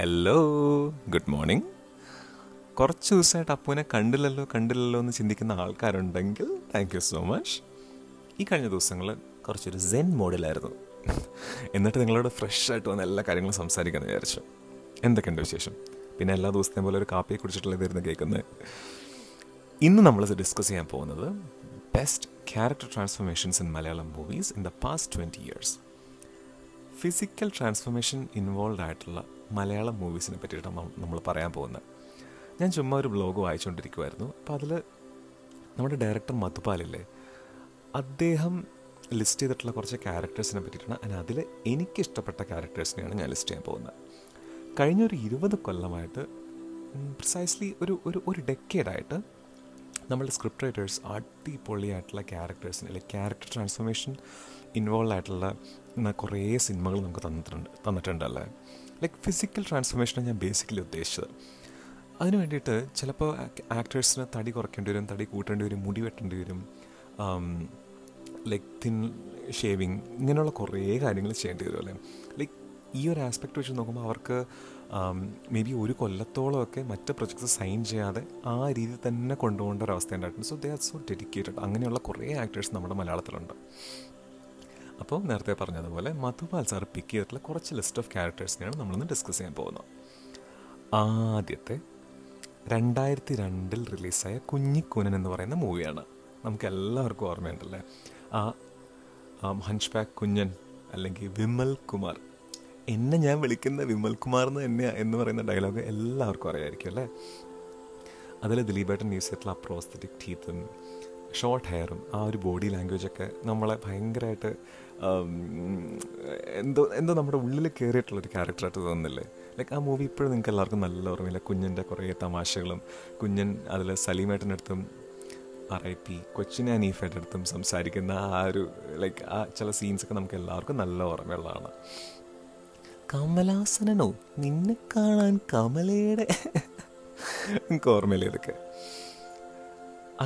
Hello, good morning. കുറച്ച് ദിവസമായിട്ട് അപ്പുവിനെ കണ്ടില്ലല്ലോ എന്ന് ചിന്തിക്കുന്ന ആൾക്കാരുണ്ടെങ്കിൽ താങ്ക് യു സോ മച്ച്. ഈ കഴിഞ്ഞ ദിവസങ്ങൾ കുറച്ചൊരു സെൻ മോഡിലായിരുന്നു. എന്നിട്ട് നിങ്ങളോട് ഫ്രഷായിട്ട് വന്ന എല്ലാ കാര്യങ്ങളും സംസാരിക്കാമെന്ന് വിചാരിച്ചു. എന്തൊക്കെയുണ്ട് വിശേഷം? പിന്നെ എല്ലാ ദിവസത്തെയും പോലെ ഒരു കാപ്പിയെ കുടിച്ചിട്ടുള്ളത് ഇരുന്ന് കേൾക്കുന്നത്. ഇന്ന് നമ്മൾ ഡിസ്കസ് ചെയ്യാൻ പോകുന്നത് best character transformations in Malayalam movies in the past 20 years. Physical transformation involve ആയിട്ടുള്ള മലയാളം മൂവീസിനെ പറ്റിയിട്ടാണ് നമ്മൾ പറയാൻ പോകുന്നത്. ഞാൻ ചുമ്മാ ഒരു ബ്ലോഗ് വായിച്ചുകൊണ്ടിരിക്കുമായിരുന്നു. അപ്പോൾ അതിൽ നമ്മുടെ ഡയറക്ടർ മധുപാലില്ലേ, അദ്ദേഹം ലിസ്റ്റ് ചെയ്തിട്ടുള്ള കുറച്ച് ക്യാരക്ടേഴ്സിനെ പറ്റിയിട്ടാണ്. അതിന് അതിൽ എനിക്കിഷ്ടപ്പെട്ട ക്യാരക്ടേഴ്സിനെയാണ് ഞാൻ ലിസ്റ്റ് ചെയ്യാൻ പോകുന്നത്. കഴിഞ്ഞൊരു 20 കൊല്ലമായിട്ട് പ്രിസൈസ്ലി ഒരു ഡെക്കേഡായിട്ട് നമ്മൾ സ്ക്രിപ്റ്റ് റൈറ്റേഴ്സ് അടിപൊളിയായിട്ടുള്ള ക്യാരക്ടേഴ്സിന് അല്ലെങ്കിൽ ക്യാരക്ടർ ട്രാൻസ്ഫോർമേഷൻ ഇൻവോൾവ് ആയിട്ടുള്ള കുറേ സിനിമകൾ നമുക്ക് തന്നിട്ടുണ്ടല്ലേ. ലൈക്ക് ഫിസിക്കൽ ട്രാൻസ്ഫോർമേഷനാണ് ഞാൻ ബേസിക്കലി ഉദ്ദേശിച്ചത്. അതിന് വേണ്ടിയിട്ട് ചിലപ്പോൾ ആക്ടേഴ്സിന് തടി കുറയ്ക്കേണ്ടി വരും, തടി കൂട്ടേണ്ടി വരും, മുടി വെട്ടേണ്ടി വരും, ലൈക്ക് തിൻ ഷേവിങ്, ഇങ്ങനെയുള്ള കുറേ കാര്യങ്ങൾ ചെയ്യേണ്ടി വരും അല്ലേ. ലൈക്ക് ഈ ഒരു ആസ്പെക്റ്റ് വെച്ച് നോക്കുമ്പോൾ അവർക്ക് മേ ബി ഒരു കൊല്ലത്തോളമൊക്കെ മറ്റ് പ്രൊജക്ട്സ് സൈൻ ചെയ്യാതെ ആ രീതി തന്നെ കൊണ്ടുപോകേണ്ട ഒരവസ്ഥ ഉണ്ടായിട്ടുണ്ട്. So they are so dedicated. അങ്ങനെയുള്ള കുറേ ആക്ടേഴ്സ് നമ്മുടെ മലയാളത്തിലുണ്ട്. അപ്പോൾ നേരത്തെ പറഞ്ഞതുപോലെ മധുപാൽ സാർ പിക്ക് ചെയ്തിട്ടുള്ള കുറച്ച് ലിസ്റ്റ് ഓഫ് ക്യാരക്ടേഴ്സിനെയാണ് നമ്മളിന്ന് ഡിസ്കസ് ചെയ്യാൻ പോകുന്നത്. ആദ്യത്തെ 2002 റിലീസായ കുഞ്ഞിക്കൂനൻ എന്ന് പറയുന്ന മൂവിയാണ്. നമുക്ക് എല്ലാവർക്കും ഓർമ്മയുണ്ടല്ലേ ആ ഹഞ്ച്ബാക്ക് കുഞ്ഞൻ അല്ലെങ്കിൽ വിമൽ കുമാർ, എന്നെ ഞാൻ വിളിക്കുന്ന വിമൽ കുമാർ എന്ന് പറയുന്ന ഡയലോഗ് എല്ലാവർക്കും അറിയാമായിരിക്കും അല്ലേ. അതിൽ ദിലീപേട്ടൻ യൂസ് ചെയ്തിട്ടുള്ള ആ പ്രോസ്തെറ്റിക് ടീത്തും ഷോർട്ട് ഹെയറും ആ ഒരു ബോഡി ലാംഗ്വേജൊക്കെ നമ്മളെ ഭയങ്കരമായിട്ട് എന്തോ നമ്മുടെ ഉള്ളിൽ കയറിയിട്ടുള്ളൊരു ക്യാരക്ടറായിട്ട് തോന്നുന്നില്ലേ. ലൈക്ക് ആ മൂവി ഇപ്പോഴും നിങ്ങൾക്ക് എല്ലാവർക്കും നല്ല ഓർമ്മയില്ല. കുഞ്ഞിൻ്റെ കുറേ തമാശകളും കുഞ്ഞൻ അതിൽ സലീമേട്ടൻ്റെ അടുത്തും RIP കൊച്ചിൻ ആനീഫയുടെ അടുത്തും സംസാരിക്കുന്ന ആ ഒരു ലൈക്ക് ആ ചില സീൻസൊക്കെ നമുക്ക് എല്ലാവർക്കും നല്ല ഓർമ്മയുള്ളതാണ്. കമലാസനോ നിന്നെ കാണാൻ കമലയുടെ, നിങ്ങൾക്ക് ഓർമ്മയില്ല ഇതൊക്കെ.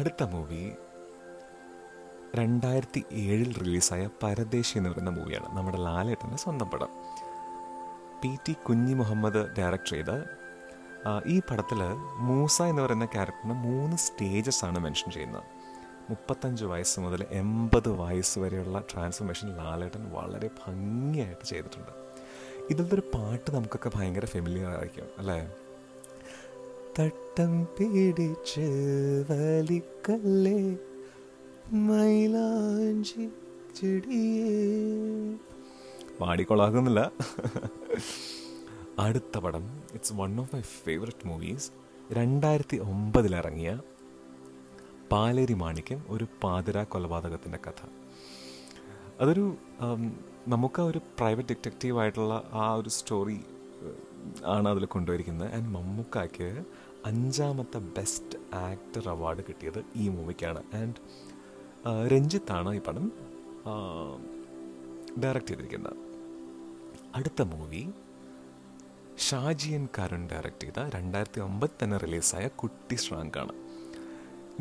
അടുത്ത മൂവി 2007 റിലീസായ പരദേശി എന്ന് പറയുന്ന മൂവിയാണ്. നമ്മുടെ ലാലേട്ടൻ്റെ സ്വന്തം പടം. PT കുഞ്ഞി മുഹമ്മദ് ഡയറക്റ്റ് ചെയ്ത ഈ പടത്തിൽ മൂസ എന്ന് പറയുന്ന ക്യാരക്ടറിന് 3 സ്റ്റേജസാണ് മെൻഷൻ ചെയ്യുന്നത്. 35 വയസ്സ് മുതൽ 80 വയസ്സ് വരെയുള്ള ട്രാൻസ്ഫോർമേഷൻ ലാലേട്ടൻ വളരെ ഭംഗിയായിട്ട് ചെയ്തിട്ടുണ്ട്. ഇതിലത്തെ ഒരു പാട്ട് നമുക്കൊക്കെ ഭയങ്കര ഫെമിലിയർ ആയിരിക്കും അല്ലേ. തട്ടം പിടിച്ച് വലിക്കല്ലേ മൈലാഞ്ചി ചെടിയേ, പാടിക്കൊള്ളാകുന്നില്ല. അടുത്ത പടം it's one of my favourite movies. 2009 Paleri Manikyam, ഒരു പാതിരാ കൊലപാതകത്തിൻ്റെ കഥ. അതൊരു നമുക്ക് ആ ഒരു പ്രൈവറ്റ് ഡിറ്റക്റ്റീവായിട്ടുള്ള ആ ഒരു സ്റ്റോറി ആണ് അതിൽ കൊണ്ടുവരിക്കുന്നത്. ആൻഡ് മമ്മൂക്കായ്ക്ക് 5ാമത്തെ ബെസ്റ്റ് ആക്ടർ അവാർഡ് കിട്ടിയത് ഈ മൂവിക്കാണ്. ആൻഡ് രഞ്ജിത്താണ് ഈ പടം ഡയറക്റ്റ് ചെയ്തിരിക്കുന്നത്. അടുത്ത മൂവി ഷാജിയൻ കരുൺ ഡയറക്റ്റ് ചെയ്ത 2009 തന്നെ റിലീസായ കുട്ടി ശ്രാങ്കാണ്.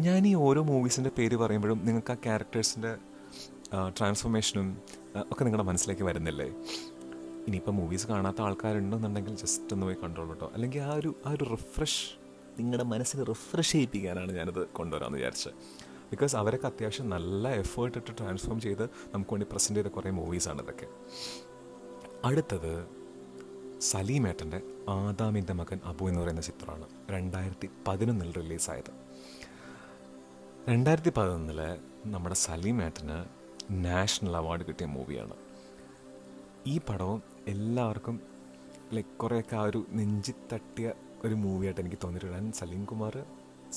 ഞാൻ ഈ ഓരോ മൂവീസിൻ്റെ പേര് പറയുമ്പോഴും നിങ്ങൾക്ക് ആ ക്യാരക്ടേഴ്സിൻ്റെ ട്രാൻസ്ഫോർമേഷനും ഒക്കെ നിങ്ങളുടെ മനസ്സിലേക്ക് വരുന്നില്ലേ. ഇനിയിപ്പോൾ മൂവീസ് കാണാത്ത ആൾക്കാരുണ്ടെന്നുണ്ടെങ്കിൽ ജസ്റ്റ് ഒന്ന് പോയി കണ്ടോളൂ കേട്ടോ. അല്ലെങ്കിൽ ആ ഒരു റിഫ്രഷ് നിങ്ങളുടെ മനസ്സിൽ റിഫ്രഷ് ചെയ്യിപ്പിക്കാനാണ് ഞാനത് കൊണ്ടുവരാമെന്ന് വിചാരിച്ചത്. ബിക്കോസ് അവരൊക്കെ അത്യാവശ്യം നല്ല എഫേർട്ട് ഇട്ട് ട്രാൻസ്ഫോം ചെയ്ത് നമുക്ക് വേണ്ടി പ്രസൻറ്റ് ചെയ്ത കുറേ മൂവീസാണ് ഇതൊക്കെ. അടുത്തത് സലീമേട്ടൻ്റെ ആദാമിൻ്റെ മകൻ അബു എന്ന് പറയുന്ന ചിത്രമാണ്. 2011 റിലീസായത്. 2011 നമ്മുടെ സലീമേട്ടന് നാഷണൽ അവാർഡ് കിട്ടിയ മൂവിയാണ്. ഈ പടവും എല്ലാവർക്കും ലൈക്ക് കുറേയൊക്കെ ആ ഒരു നെഞ്ചി തട്ടിയ ഒരു മൂവിയായിട്ട് എനിക്ക് തോന്നിയിട്ടുണ്ട്. സലീം കുമാർ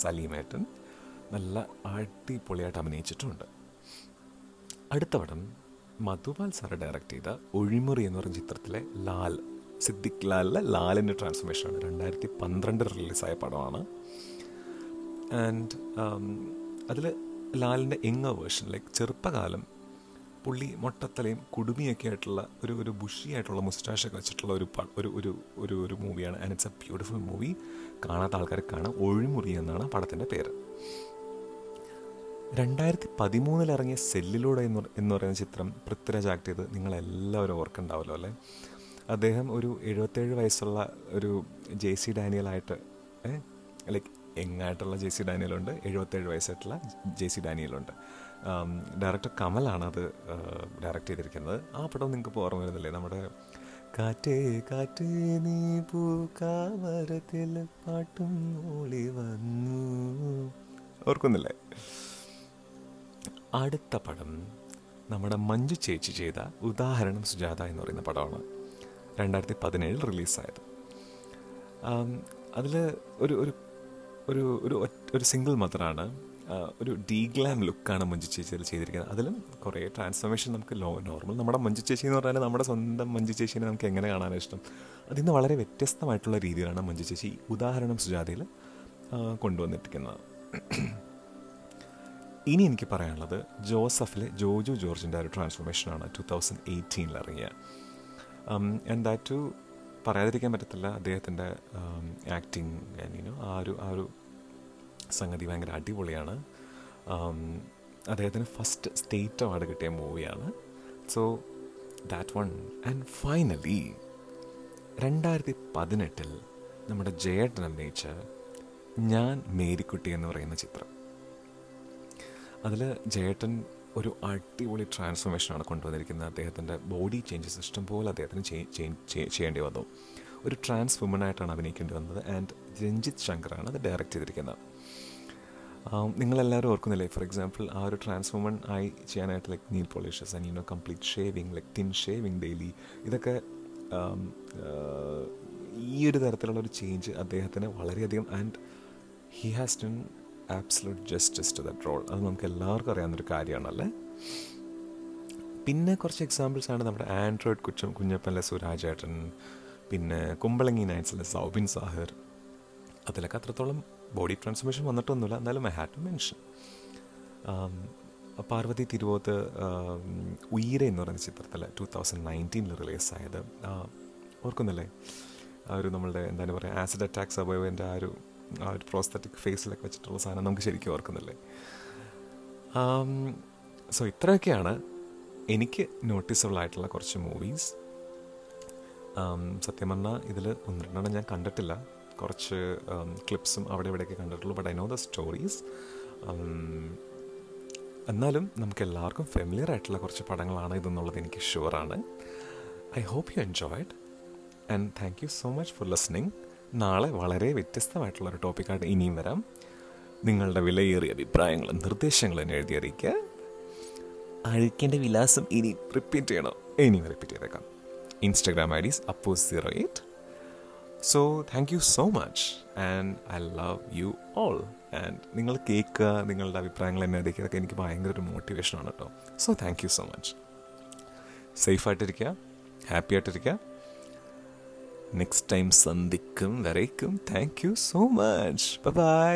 സലീമേട്ടൻ നല്ല അടിപൊളിയായിട്ട് അഭിനയിച്ചിട്ടുണ്ട്. അടുത്ത പടം മധുപാൽ സാറ് ഡയറക്റ്റ് ചെയ്ത ഒഴിമുറി എന്ന് പറയുന്ന ചിത്രത്തിലെ ലാൽ സിദ്ദിഖ് ലാലിൻ്റെ ട്രാൻസ്ഫോർമേഷനാണ്. 2012 റിലീസായ പടമാണ്. ആൻഡ് അതിൽ ലാലിൻ്റെ യങ്ങർ വേർഷൻ ലൈക്ക് ചെറുപ്പകാലം പുള്ളി മൊട്ടത്തലയും കുടുമിയൊക്കെ ആയിട്ടുള്ള ഒരു ബുഷിയായിട്ടുള്ള മുസ്റ്റാഷൊക്കെ വെച്ചിട്ടുള്ള ഒരു മൂവിയാണ്. And it's a beautiful movie. കാണാത്ത ആൾക്കാർക്ക് കാണാം. ഒഴിമുറി എന്നാണ് പടത്തിൻ്റെ പേര്. 2013 ഇറങ്ങിയ സെല്ലിലൂടെ എന്ന് പറയുന്ന ചിത്രം പൃഥ്വിരാജ് ആക്ട് ചെയ്ത് നിങ്ങളെല്ലാവരും ഓർക്കുന്നുണ്ടാവല്ലോ അല്ലേ. അദ്ദേഹം ഒരു 77 വയസ്സുള്ള ഒരു ജെ സി ഡാനിയലായിട്ട്, ലൈക്ക് എങ്ങായിട്ടുള്ള ജെ സി ഡാനിയലുണ്ട്, 77 വയസ്സായിട്ടുള്ള ജെ സി ഡാനിയലുണ്ട്. ഡയറക്ടർ കമലാണത് ഡയറക്റ്റ് ചെയ്തിരിക്കുന്നത്. ആ പടം നിങ്ങൾക്ക് ഓർമ്മ വരുന്നില്ലേ? നമ്മുടെ കാറ്റേ കാറ്റേ നീ പൂക്കാമരത്തിൽ പാട്ടും മൂളി വന്നു, ഓർക്കുന്നില്ലേ? അടുത്ത പടം നമ്മുടെ മഞ്ജു ചേച്ചി ചെയ്ത ഉദാഹരണം സുജാത എന്ന് പറയുന്ന പടമാണ്. 2017 റിലീസായത്. അതിൽ ഒരു ഒരു ഒരു ഒരു സിംഗിൾ മദറാണ്. ഒരു ഡീഗ്ലാം ലുക്കാണ് മഞ്ജു ചേച്ചിയിൽ ചെയ്തിരിക്കുന്നത്. അതിലും കുറേ ട്രാൻസ്ഫോർമേഷൻ നമുക്ക് നോർമൽ നമ്മുടെ മഞ്ജു ചേച്ചി എന്ന് പറഞ്ഞാൽ നമ്മുടെ സ്വന്തം മഞ്ജു ചേച്ചീനെ നമുക്ക് എങ്ങനെ കാണാനും ഇഷ്ടം, അതിൽ നിന്ന് വളരെ വ്യത്യസ്തമായിട്ടുള്ള രീതിയിലാണ് മഞ്ജു ചേച്ചി ഉദാഹരണം സുജാതയിൽ കൊണ്ടുവന്നിരിക്കുന്നത്. ഇനി എനിക്ക് പറയാനുള്ളത് ജോസഫിലെ ജോജു ജോർജിൻ്റെ ഒരു ട്രാൻസ്ഫോർമേഷനാണ് 2018 ഇറങ്ങിയ. ആൻഡ് ദാറ്റ് ടു പറയാതിരിക്കാൻ പറ്റത്തില്ല, അദ്ദേഹത്തിൻ്റെ ആക്ടിങ് ആ ഒരു സംഗതി ഭയങ്കര അടിപൊളിയാണ്. അദ്ദേഹത്തിന് ഫസ്റ്റ് സ്റ്റേറ്റ് അവാർഡ് കിട്ടിയ മൂവിയാണ്. So that one. And finally 2018 നമ്മുടെ ജയേട്ടൻ അഭിനയിച്ച ഞാൻ മേരിക്കുട്ടി എന്ന് പറയുന്ന ചിത്രം. അതിൽ ജയേട്ടൻ ഒരു അടിപൊളി ട്രാൻസ്ഫോർമേഷനാണ് കൊണ്ടുവന്നിരിക്കുന്നത്. അദ്ദേഹത്തിൻ്റെ ബോഡി ചേഞ്ചസ് ഇഷ്ടംപോലെ അദ്ദേഹത്തിന് ചെയ്യേണ്ടി വന്നു. ഒരു ട്രാൻസ് വുമനായിട്ടാണ് അഭിനയിക്കേണ്ടി വന്നത്. ആൻഡ് രഞ്ജിത്ത് ശങ്കറാണ് അത് ഡയറക്റ്റ് ചെയ്തിരിക്കുന്നത്. നിങ്ങളെല്ലാവരും ഓർക്കുന്നില്ലേ? ഫോർ എക്സാമ്പിൾ ആ ഒരു ട്രാൻസ് വുമൺ ആയി ചെയ്യാനായിട്ട് like nail polishes and complete shaving, like thin shaving daily, ഇതൊക്കെ ഈ ഒരു തരത്തിലുള്ളൊരു ചേഞ്ച് അദ്ദേഹത്തിന് വളരെയധികം. And he has done absolute justice to that role. അത് നമുക്ക് എല്ലാവർക്കും അറിയാവുന്നൊരു കാര്യമാണല്ലേ. പിന്നെ കുറച്ച് എക്സാമ്പിൾസാണ് നമ്മുടെ ആൻഡ്രോയിഡ് കുഞ്ഞപ്പനിലെ സുരാജേട്ടൻ, പിന്നെ കുമ്പളങ്ങി നൈറ്റ്സിലെ സൗബിൻ സാഹിർ. അതിലൊക്കെ അത്രത്തോളം ബോഡി ട്രാൻസ്ഫോർമേഷൻ വന്നിട്ടൊന്നുമില്ല, എന്നാലും I had to mention. Parvathy Thiruvothu Uyare എന്ന് പറയുന്ന ചിത്രത്തിൽ 2019 റിലീസായത്. ഓർക്കുന്നില്ലേ ആ ഒരു നമ്മളുടെ എന്താണ് പറയുക, ആസിഡ് അറ്റാക്ക് സർവൈവറിൻ്റെ ആ ഒരു പ്രോസ്തറ്റിക് ഫേസിലൊക്കെ വെച്ചിട്ടുള്ള സാധനം നമുക്ക് ശരിക്കും ഓർക്കുന്നില്ലേ? സോ ഇത്രയൊക്കെയാണ് എനിക്ക് നോട്ടീസബിൾ ആയിട്ടുള്ള കുറച്ച് മൂവീസ്. സത്യം പറഞ്ഞാൽ ഇതിൽ ഒന്നിരണ്ടെണ്ണം ഞാൻ കണ്ടിട്ടില്ല, കുറച്ച് ക്ലിപ്സും അവിടെ ഇവിടെയൊക്കെ കണ്ടിട്ടുള്ളൂ. But I know the stories. എന്നാലും നമുക്ക് എല്ലാവർക്കും ഫെമിലിയർ ആയിട്ടുള്ള കുറച്ച് പടങ്ങളാണ് ഇതെന്നുള്ളത് എനിക്ക് ഷുവറാണ്. I hope you enjoyed and thank you so much for listening. നാളെ വളരെ വ്യത്യസ്തമായിട്ടുള്ളൊരു ടോപ്പിക്കായിട്ട് ഇനിയും വരാം. നിങ്ങളുടെ വിലയേറിയ അഭിപ്രായങ്ങളും നിർദ്ദേശങ്ങളും എന്നെ എഴുതി അറിയിക്കുക. അഴിക്കേണ്ട വിലാസം ഇനി റിപ്പീറ്റ് ചെയ്യണം, ഇനിയും റിപ്പീറ്റ് ചെയ്തേക്കാം. Instagram ID is appu08. So thank you so much and I love you all. And നിങ്ങൾ കേൾക്കുക, നിങ്ങളുടെ അഭിപ്രായങ്ങൾ എന്നെ അറിയിക്കുക, എനിക്ക് ഭയങ്കര ഒരു മോട്ടിവേഷനാണ് കേട്ടോ. So thank you so much. സേഫായിട്ടിരിക്കുക, ഹാപ്പി ആയിട്ടിരിക്കുക. നെക്സ്റ്റ് ടൈം സന്ധിക്കും വരയ്ക്കും. Thank you so much. By.